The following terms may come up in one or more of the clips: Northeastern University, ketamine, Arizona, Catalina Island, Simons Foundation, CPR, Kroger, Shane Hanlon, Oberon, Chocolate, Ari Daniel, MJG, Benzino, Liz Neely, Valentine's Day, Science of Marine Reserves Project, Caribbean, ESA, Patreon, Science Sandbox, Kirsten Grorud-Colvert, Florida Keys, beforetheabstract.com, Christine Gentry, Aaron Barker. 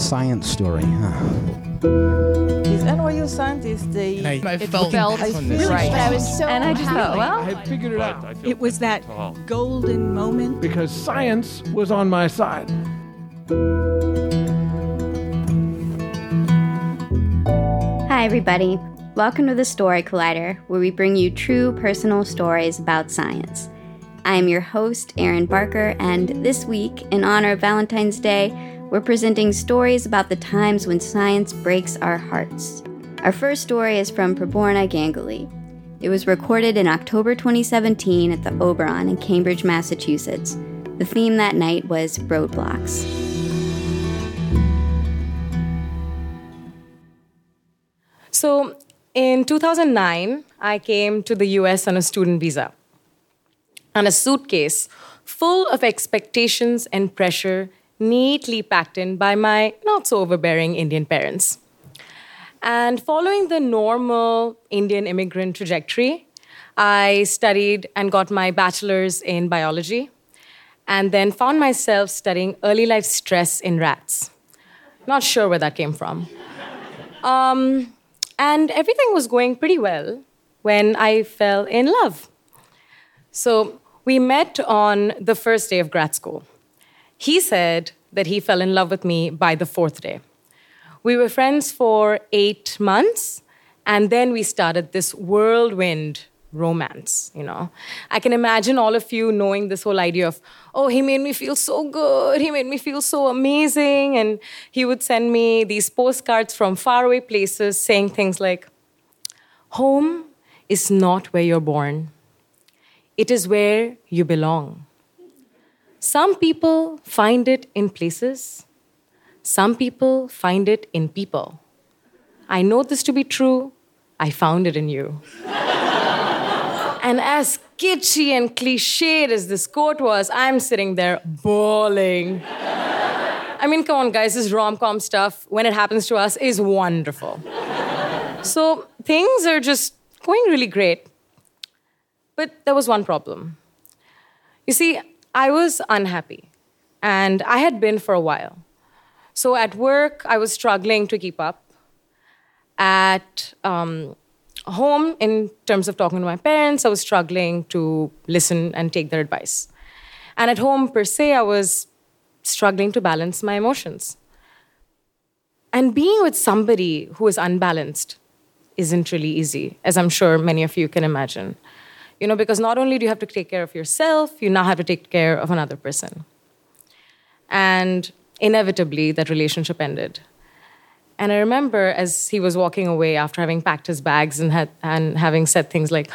science story, huh? Is NYU scientists, they I figured it out. It was that golden moment. Because science was on my side. Hi, everybody. Welcome to the Story Collider, where we bring you true personal stories about science. I am your host, Aaron Barker, and this week, in honor of Valentine's Day, we're presenting stories about the times when science breaks our hearts. Our first story is from Prabarna Ganguly. It was recorded in October 2017 at the Oberon in Cambridge, Massachusetts. The theme that night was roadblocks. So in 2009, I came to the US on a student visa and a suitcase full of expectations and pressure neatly packed in by my not-so-overbearing Indian parents. And following the normal Indian immigrant trajectory, I studied and got my bachelor's in biology, and then found myself studying early life stress in rats. Not sure where that came from. And everything was going pretty well when I fell in love. So we met on the first day of grad school. He said that he fell in love with me by the fourth day. We were friends for 8 months, and then we started this whirlwind romance, you know. I can imagine all of you knowing this whole idea of, oh, he made me feel so good, he made me feel so amazing, and he would send me these postcards from faraway places saying things like, home is not where you're born. It is where you belong. Some people find it in places. Some people find it in people. I know this to be true. I found it in you. And as kitschy and cliched as this quote was, I'm sitting there bawling. I mean, come on, guys, this rom-com stuff, when it happens to us, is wonderful. So things are just going really great. But there was one problem. You see, I was unhappy, and I had been for a while. So at work, I was struggling to keep up. At home, in terms of talking to my parents, I was struggling to listen and take their advice. And at home, per se, I was struggling to balance my emotions. And being with somebody who is unbalanced isn't really easy, as I'm sure many of you can imagine. You know, because not only do you have to take care of yourself, you now have to take care of another person. And inevitably, that relationship ended. And I remember as he was walking away after having packed his bags and having said things like,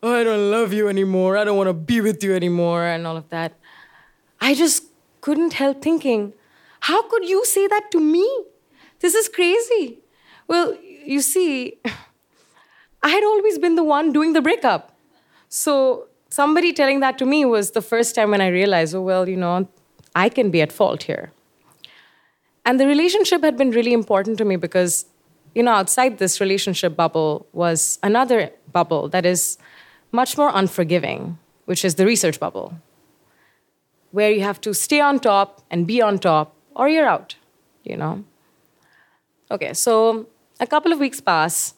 oh, I don't love you anymore, I don't want to be with you anymore, and all of that, I just couldn't help thinking, how could you say that to me? This is crazy. Well, you see, I had always been the one doing the breakup. So somebody telling that to me was the first time when I realized, oh, well, you know, I can be at fault here. And the relationship had been really important to me because, you know, outside this relationship bubble was another bubble that is much more unforgiving, which is the research bubble, where you have to stay on top and be on top or you're out, you know. Okay, so a couple of weeks pass.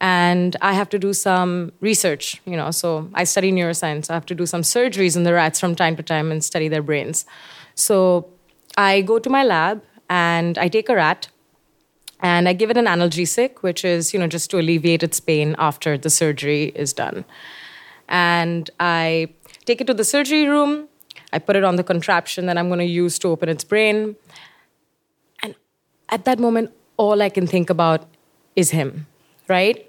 And I have to do some research, you know, so I study neuroscience. So I have to do some surgeries on the rats from time to time and study their brains. So I go to my lab and I take a rat and I give it an analgesic, which is, you know, just to alleviate its pain after the surgery is done. And I take it to the surgery room. I put it on the contraption that I'm going to use to open its brain. And at that moment, all I can think about is him, right?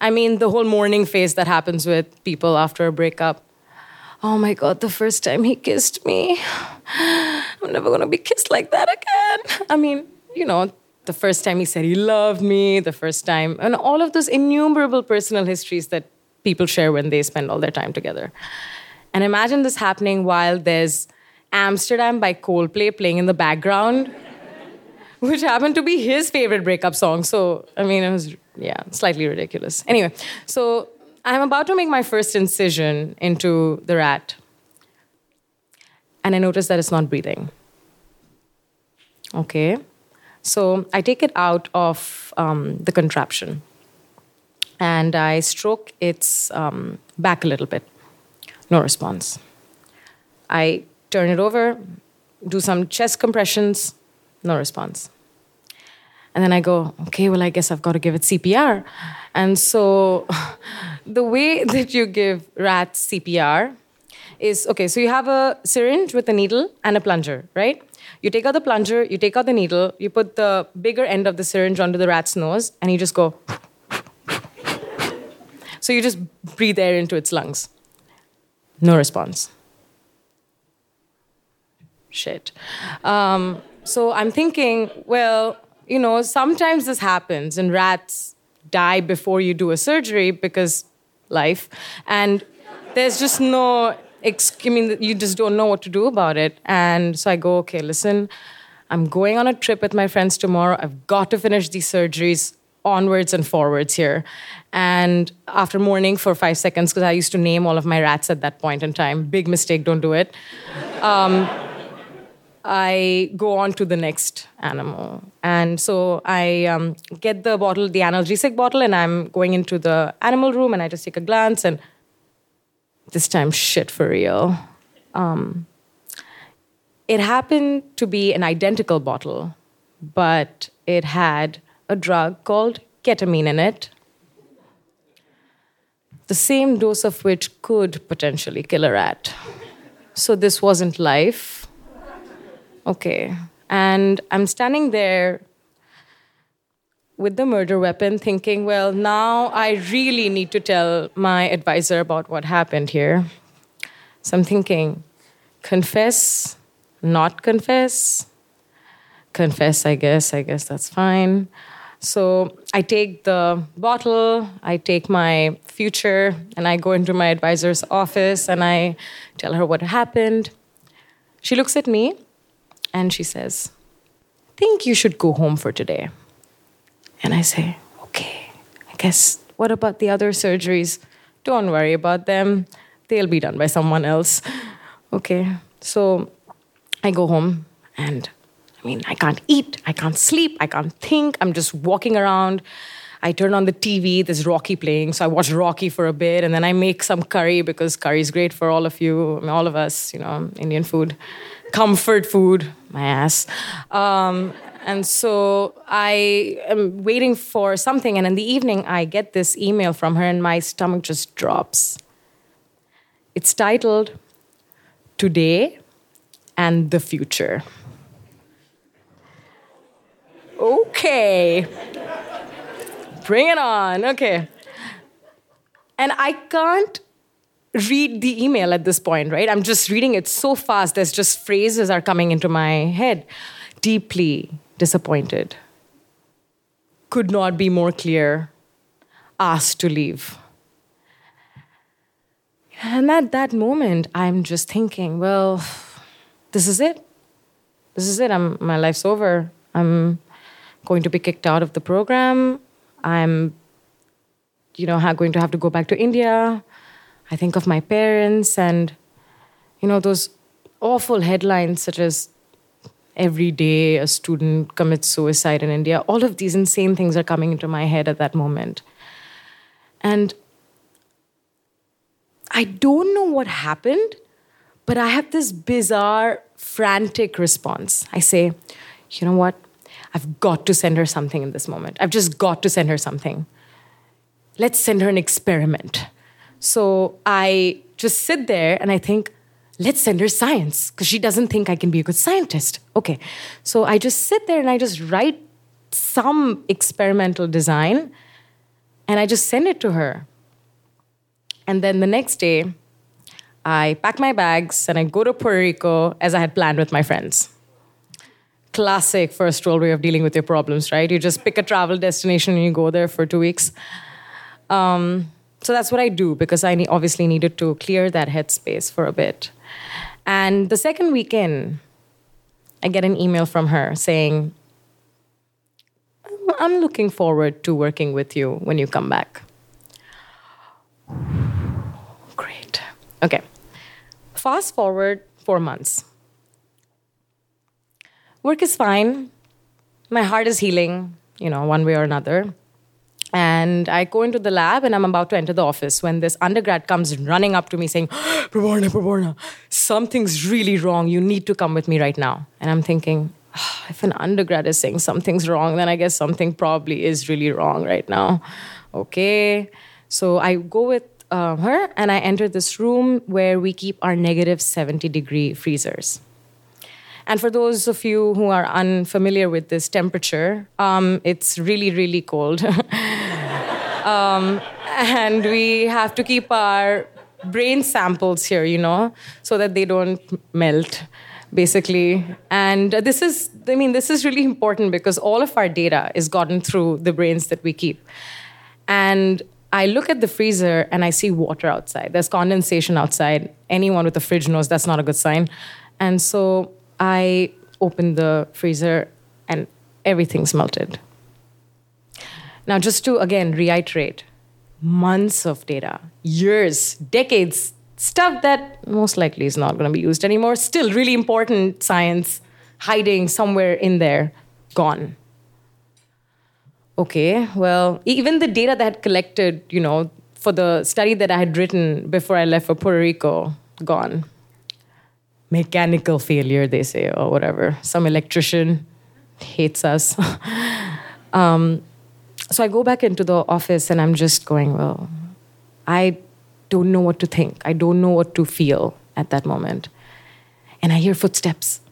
I mean, the whole mourning phase that happens with people after a breakup. Oh my God, the first time he kissed me. I'm never going to be kissed like that again. I mean, you know, the first time he said he loved me, the first time, and all of those innumerable personal histories that people share when they spend all their time together. And imagine this happening while there's Amsterdam by Coldplay playing in the background, which happened to be his favorite breakup song. So, I mean, it was... yeah, slightly ridiculous. Anyway, so I'm about to make my first incision into the rat. And I notice that it's not breathing. Okay. So I take it out of the contraption and I stroke its back a little bit. No response. I turn it over, do some chest compressions, no response. And then I go, okay, well, I guess I've got to give it CPR. And so the way that you give rats CPR is, okay, so you have a syringe with a needle and a plunger, right? You take out the plunger, you take out the needle, you put the bigger end of the syringe onto the rat's nose, and you just go. So you just breathe air into its lungs. No response. Shit. So I'm thinking, well, you know, sometimes this happens and rats die before you do a surgery because life. And there's just no, you just don't know what to do about it. And so I go, okay, listen, I'm going on a trip with my friends tomorrow. I've got to finish these surgeries onwards and forwards here. And after mourning for 5 seconds, because I used to name all of my rats at that point in time. Big mistake, don't do it. I go on to the next animal. And so I get the bottle, the analgesic bottle, and I'm going into the animal room, and I just take a glance, and this time, shit for real. It happened to be an identical bottle, but it had a drug called ketamine in it, the same dose of which could potentially kill a rat. So this wasn't life. Okay, and I'm standing there with the murder weapon thinking, well, now I really need to tell my advisor about what happened here. So I'm thinking, confess, not confess. Confess, I guess that's fine. So I take the bottle, I take my future, and I go into my advisor's office and I tell her what happened. She looks at me. And she says, I think you should go home for today. And I say, okay, I guess, what about the other surgeries? Don't worry about them. They'll be done by someone else. Okay, so I go home and, I mean, I can't eat, I can't sleep, I can't think. I'm just walking around. I turn on the TV, there's Rocky playing, so I watch Rocky for a bit, and then I make some curry because curry's great for all of you, all of us, you know, Indian food. Comfort food, my ass. And so I am waiting for something, and in the evening, I get this email from her, and my stomach just drops. It's titled, Today and the Future. Okay. Bring it on, okay. And I can't read the email at this point, right? I'm just reading it so fast. There's just phrases are coming into my head. Deeply disappointed. Could not be more clear. Asked to leave. And at that moment, I'm just thinking, well, this is it. This is it. My life's over. I'm going to be kicked out of the program. I'm, you know, going to have to go back to India. I think of my parents and, you know, those awful headlines such as every day a student commits suicide in India. All of these insane things are coming into my head at that moment. And I don't know what happened, but I have this bizarre, frantic response. I say, you know what? I've got to send her something in this moment. I've just got to send her something. Let's send her an experiment. So I just sit there and I think, let's send her science because she doesn't think I can be a good scientist. Okay, so I just sit there and I just write some experimental design and I just send it to her. And then the next day, I pack my bags and I go to Puerto Rico as I had planned with my friends. Classic first world way of dealing with your problems, right? You just pick a travel destination and you go there for 2 weeks. So that's what I do because I obviously needed to clear that headspace for a bit. And the second weekend, I get an email from her saying, I'm looking forward to working with you when you come back. Great. Okay. Fast forward 4 months. Work is fine. my heart is healing, you know, one way or another. And I go into the lab and I'm about to enter the office when this undergrad comes running up to me saying, Prabarna, something's really wrong. You need to come with me right now. And I'm thinking, if an undergrad is saying something's wrong, then I guess something probably is really wrong right now. Okay. So I go with her and I enter this room where we keep our negative 70 degree freezers. And for those of you who are unfamiliar with this temperature, it's really, really cold. And we have to keep our brain samples here, you know, so that they don't melt, basically. And this is really important because all of our data is gotten through the brains that we keep. And I look at the freezer and I see water outside. There's condensation outside. Anyone with a fridge knows that's not a good sign. And so I opened the freezer and everything's melted. Now, just to, again, reiterate, months of data, years, decades, stuff that most likely is not going to be used anymore, still really important science hiding somewhere in there, gone. Okay, well, even the data that I had collected, you know, for the study that I had written before I left for Puerto Rico, gone. Mechanical failure, they say, or whatever. Some electrician hates us. So I go back into the office and I'm just going, well, I don't know what to think. I don't know what to feel at that moment. And I hear footsteps.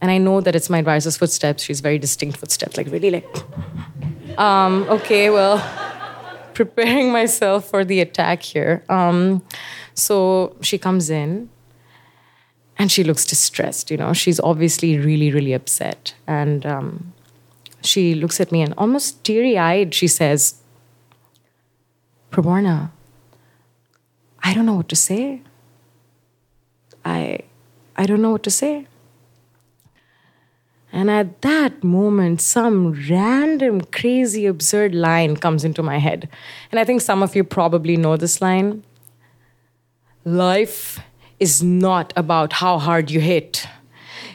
And I know that it's my advisor's footsteps. She's very distinct footsteps, like really like... okay, well, preparing myself for the attack here. So she comes in. And she looks distressed, you know. She's obviously really, really upset. And she looks at me and almost teary-eyed, she says, Prabarna, I don't know what to say. I don't know what to say. And at that moment, some random, crazy, absurd line comes into my head. And I think some of you probably know this line. Life is not about how hard you hit.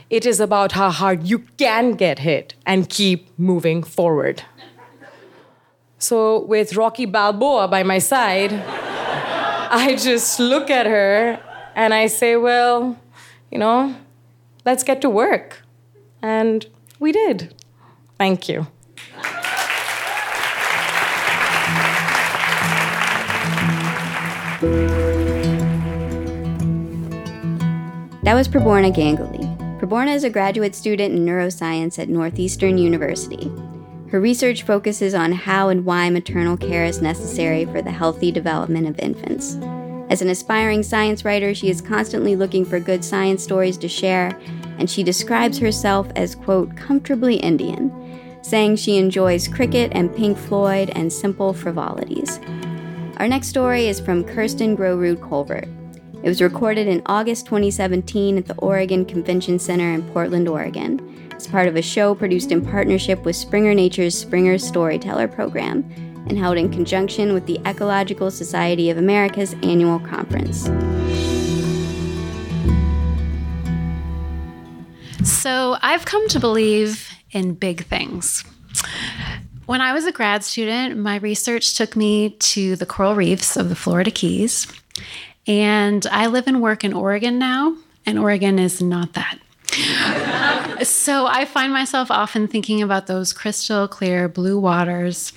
It is about how hard you can get hit and keep moving forward. So with Rocky Balboa by my side, I just look at her and I say, well, you know, let's get to work. And we did. Thank you. That was Prabarna Ganguly. Prabarna is a graduate student in neuroscience at Northeastern University. Her research focuses on how and why maternal care is necessary for the healthy development of infants. As an aspiring science writer, she is constantly looking for good science stories to share, and she describes herself as, quote, comfortably Indian, saying she enjoys cricket and Pink Floyd and simple frivolities. Our next story is from Kirsten Grorud-Colvert. It was recorded in August 2017 at the Oregon Convention Center in Portland, Oregon, as part of a show produced in partnership with Springer Nature's Springer Storyteller Program and held in conjunction with the Ecological Society of America's annual conference. So I've come to believe in big things. When I was a grad student, my research took me to the coral reefs of the Florida Keys. And I live and work in Oregon now, and Oregon is not that. So I find myself often thinking about those crystal clear blue waters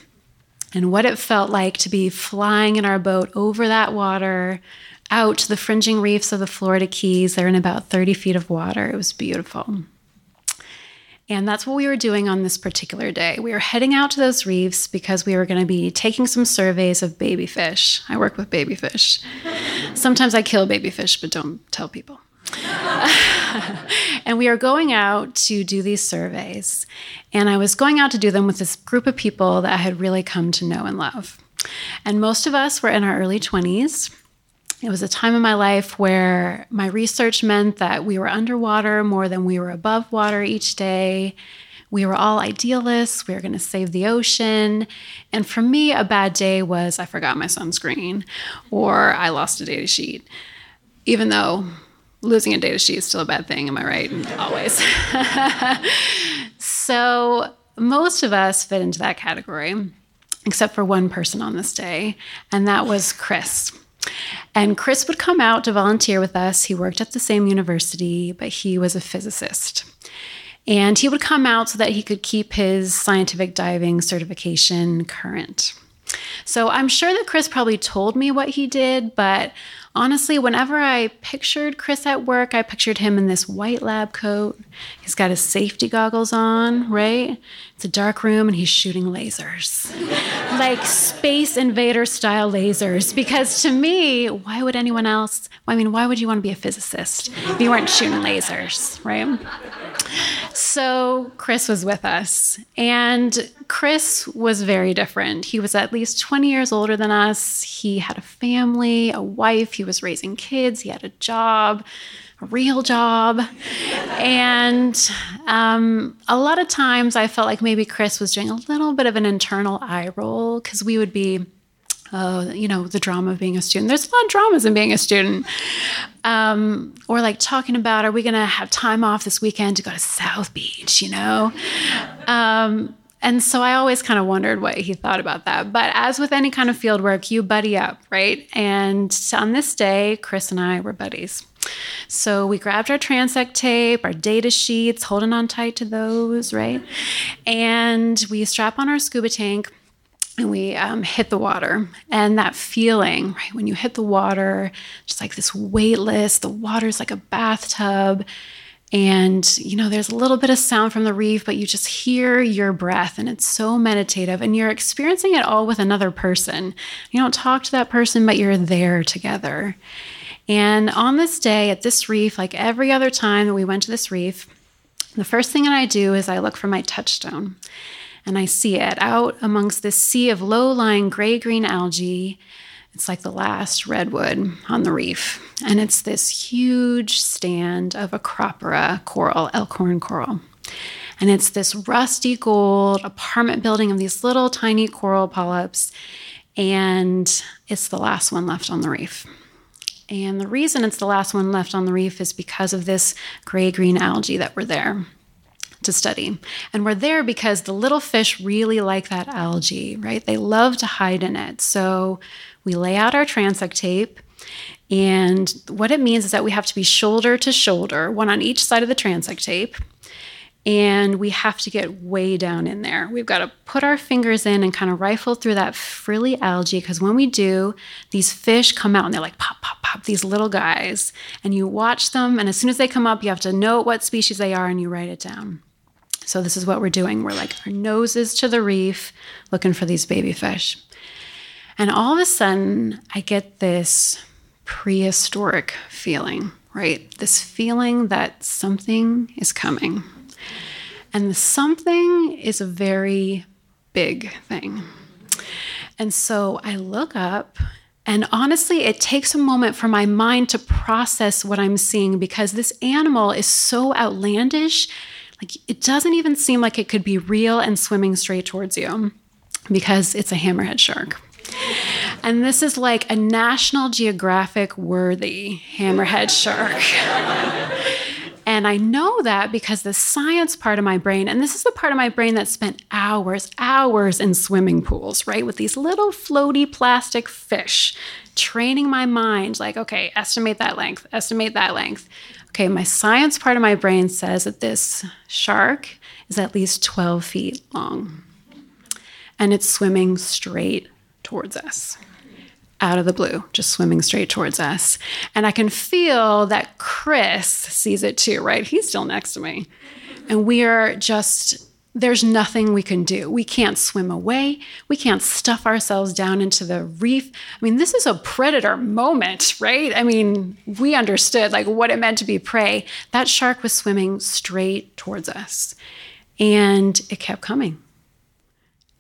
and what it felt like to be flying in our boat over that water, out to the fringing reefs of the Florida Keys. They're in about 30 feet of water. It was beautiful. And that's what we were doing on this particular day. We were heading out to those reefs because we were going to be taking some surveys of baby fish. I work with baby fish. Sometimes I kill baby fish, but don't tell people. And we are going out to do these surveys. And I was going out to do them with this group of people that I had really come to know and love. And most of us were in our early 20s. It was a time in my life where my research meant that we were underwater more than we were above water each day. We were all idealists. We were going to save the ocean. And for me, a bad day was I forgot my sunscreen or I lost a data sheet, even though losing a data sheet is still a bad thing. Am I right? Always. So Most of us fit into that category, except for one person on this day, and that was Chris. And Chris would come out to volunteer with us. He worked at the same university, but he was a physicist. And he would come out so that he could keep his scientific diving certification current. So I'm sure that Chris probably told me what he did, but honestly, whenever I pictured Chris at work, I pictured him in this white lab coat. He's got his safety goggles on, right? It's a dark room and he's shooting lasers, like Space Invader style lasers. Because to me, why would anyone else, why would you want to be a physicist if you weren't shooting lasers, right? So Chris was with us, and Chris was very different. He was at least 20 years older than us. He had a family, a wife. He was raising kids. He had a job, a real job. And a lot of times I felt like maybe Chris was doing a little bit of an internal eye roll, because we would be, the drama of being a student. There's a lot of dramas in being a student. Or like talking about, are we going to have time off this weekend to go to South Beach, And so I always kind of wondered what he thought about that. But as with any kind of field work, you buddy up, right? And on this day, Chris and I were buddies. So we grabbed our transect tape, our data sheets, holding on tight to those, right? And we strap on our scuba tank and we hit the water. And that feeling, right, when you hit the water, just like this weightless, the water's like a bathtub. And, there's a little bit of sound from the reef, but you just hear your breath and it's so meditative and you're experiencing it all with another person. You don't talk to that person, but you're there together. And on this day at this reef, like every other time that we went to this reef, the first thing that I do is I look for my touchstone and I see it out amongst this sea of low-lying gray-green algae. It's like the last redwood on the reef. And it's this huge stand of Acropora coral, elkhorn coral. And it's this rusty gold apartment building of these little tiny coral polyps. And it's the last one left on the reef. And the reason it's the last one left on the reef is because of this gray-green algae that were there to study. And we're there because the little fish really like that algae, right? They love to hide in it. So we lay out our transect tape, and what it means is that we have to be shoulder to shoulder, one on each side of the transect tape, and we have to get way down in there. We've got to put our fingers in and kind of rifle through that frilly algae, because when we do, these fish come out and they're like pop, pop, pop, these little guys, and you watch them, and as soon as they come up, you have to know what species they are and you write it down. So this is what we're doing. We're like our noses to the reef, looking for these baby fish. And all of a sudden, I get this prehistoric feeling, right? This feeling that something is coming. And the something is a very big thing. And so I look up, and honestly, it takes a moment for my mind to process what I'm seeing, because this animal is so outlandish. Like, it doesn't even seem like it could be real and swimming straight towards you, because it's a hammerhead shark. And this is like a National Geographic worthy hammerhead shark. And I know that because the science part of my brain, and this is the part of my brain that spent hours in swimming pools, right? With these little floaty plastic fish, training my mind like, okay, estimate that length. Okay, my science part of my brain says that this shark is at least 12 feet long. And it's swimming straight towards us, out of the blue, just swimming straight towards us. And I can feel that Chris sees it too, right? He's still next to me. And we are just, there's nothing we can do. We can't swim away. We can't stuff ourselves down into the reef. This is a predator moment, right? We understood like what it meant to be prey. That shark was swimming straight towards us. And it kept coming.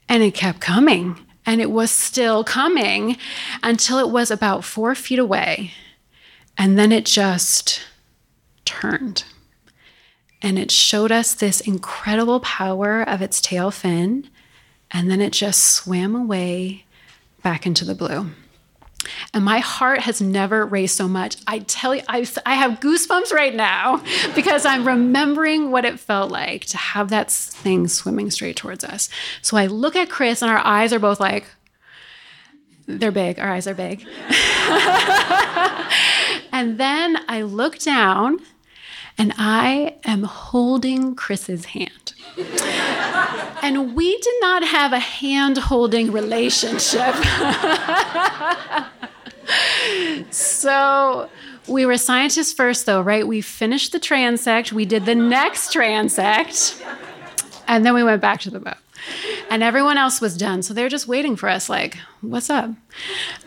And it kept coming. And it was still coming until it was about 4 feet away. And then it just turned. And it showed us this incredible power of its tail fin. And then it just swam away back into the blue. And my heart has never raced so much. I tell you, I have goosebumps right now because I'm remembering what it felt like to have that thing swimming straight towards us. So I look at Chris and our eyes are both like, they're big. Our eyes are big. And then I look down and I am holding Chris's hand. And we did not have a hand-holding relationship. So we were scientists first, though, right? We finished the transect. We did the next transect. And then we went back to the boat. And everyone else was done. So they're just waiting for us, like, what's up?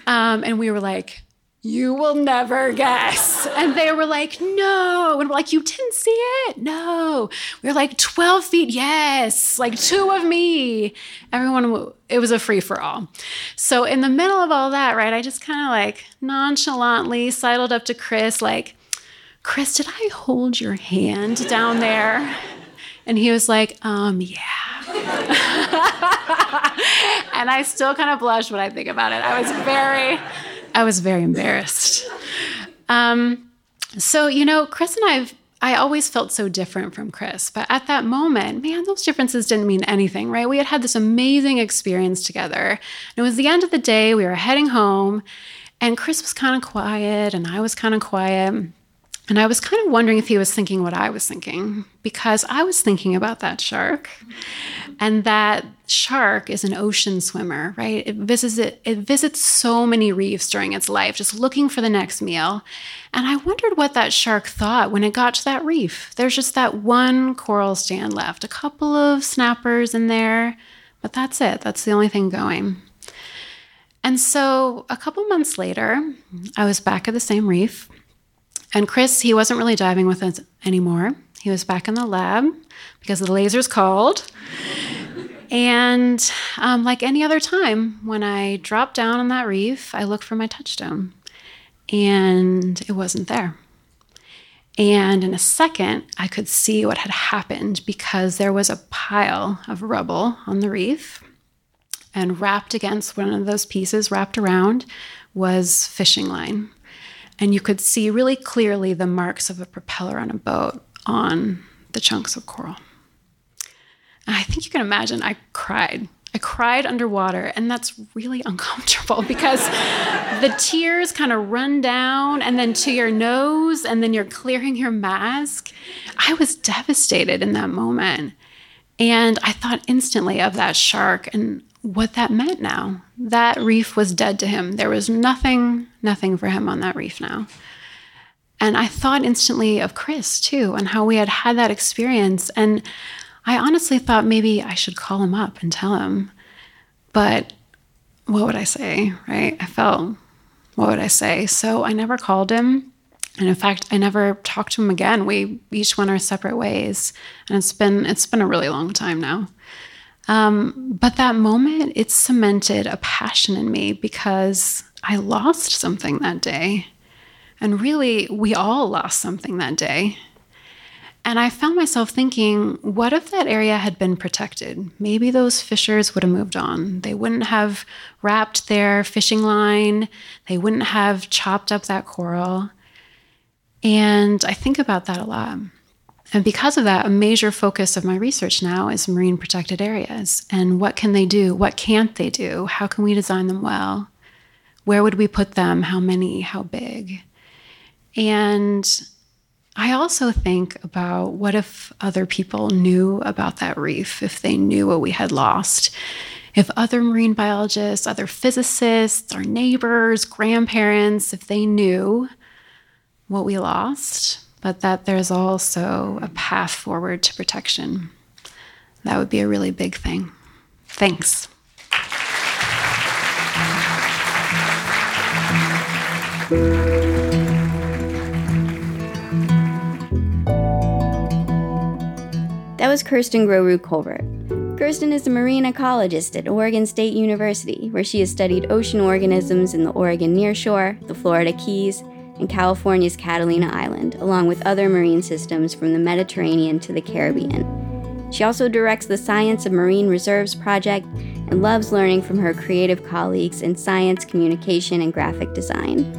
And we were like, you will never guess. And they were like, no. And we're like, you didn't see it? No. We were like, 12 feet, yes. Like, two of me. Everyone, it was a free-for-all. So in the middle of all that, right, I just kind of like nonchalantly sidled up to Chris, like, Chris, did I hold your hand down there? And he was like, yeah. And I still kind of blushed when I think about it. I was very embarrassed. So, you know, Chris and I always felt so different from Chris. But at that moment, man, those differences didn't mean anything, right? We had had this amazing experience together. And it was the end of the day. We were heading home. And Chris was kind of quiet. And I was kind of quiet. And I was kind of wondering if he was thinking what I was thinking. Because I was thinking about that shark. And that shark is an ocean swimmer, right? It visits so many reefs during its life, just looking for the next meal. And I wondered what that shark thought when it got to that reef. There's just that one coral stand left, a couple of snappers in there, but that's it. That's the only thing going. And so a couple months later, I was back at the same reef. And Chris, he wasn't really diving with us anymore. He was back in the lab because the lasers called. And like any other time, when I dropped down on that reef, I looked for my touchstone. And it wasn't there. And in a second, I could see what had happened because there was a pile of rubble on the reef. And wrapped against one of those pieces, wrapped around, was fishing line. And you could see really clearly the marks of a propeller on a boat on the chunks of coral. I think you can imagine I cried. I cried underwater, and that's really uncomfortable because the tears kind of run down and then to your nose, and then you're clearing your mask. I was devastated in that moment. And I thought instantly of that shark and what that meant now. That reef was dead to him. There was nothing for him on that reef now. And I thought instantly of Chris, too, and how we had had that experience. And I honestly thought maybe I should call him up and tell him. But what would I say, right? What would I say? So I never called him. And in fact, I never talked to him again. We each went our separate ways. And it's been a really long time now. But that moment, it cemented a passion in me because I lost something that day. And really, we all lost something that day. And I found myself thinking, what if that area had been protected? Maybe those fishers would have moved on. They wouldn't have wrapped their fishing line. They wouldn't have chopped up that coral. And I think about that a lot. And because of that, a major focus of my research now is marine protected areas. And what can they do? What can't they do? How can we design them well? Where would we put them? How many? How big? And I also think about what if other people knew about that reef, if they knew what we had lost, if other marine biologists, other physicists, our neighbors, grandparents, if they knew what we lost, but that there's also a path forward to protection. That would be a really big thing. Thanks. That was Kirsten Grorud-Colvert. Kirsten is a marine ecologist at Oregon State University, where she has studied ocean organisms in the Oregon nearshore, the Florida Keys, and California's Catalina Island, along with other marine systems from the Mediterranean to the Caribbean. She also directs the Science of Marine Reserves Project and loves learning from her creative colleagues in science, communication, and graphic design.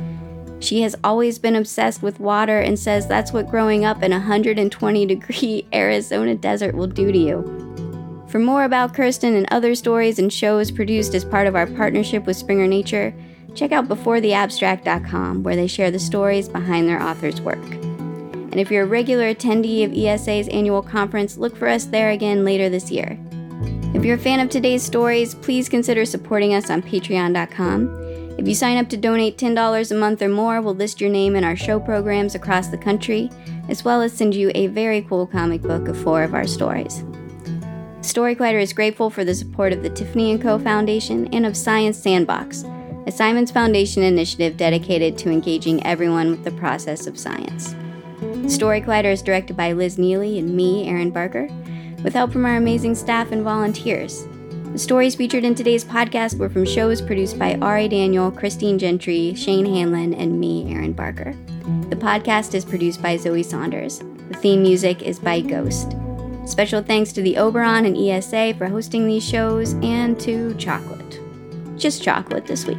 She has always been obsessed with water and says that's what growing up in a 120-degree Arizona desert will do to you. For more about Kirsten and other stories and shows produced as part of our partnership with Springer Nature, check out beforetheabstract.com, where they share the stories behind their author's work. And if you're a regular attendee of ESA's annual conference, look for us there again later this year. If you're a fan of today's stories, please consider supporting us on Patreon.com. If you sign up to donate $10 a month or more, we'll list your name in our show programs across the country, as well as send you a very cool comic book of 4 of our stories. StoryCollider is grateful for the support of the Tiffany & Co. Foundation and of Science Sandbox, a Simons Foundation initiative dedicated to engaging everyone with the process of science. Story Collider is directed by Liz Neely and me, Aaron Barker, with help from our amazing staff and volunteers. The stories featured in today's podcast were from shows produced by Ari Daniel, Christine Gentry, Shane Hanlon, and me, Aaron Barker. The podcast is produced by Zoe Saunders. The theme music is by Ghost. Special thanks to the Oberon and ESA for hosting these shows, and to Chocolate. Just chocolate this week.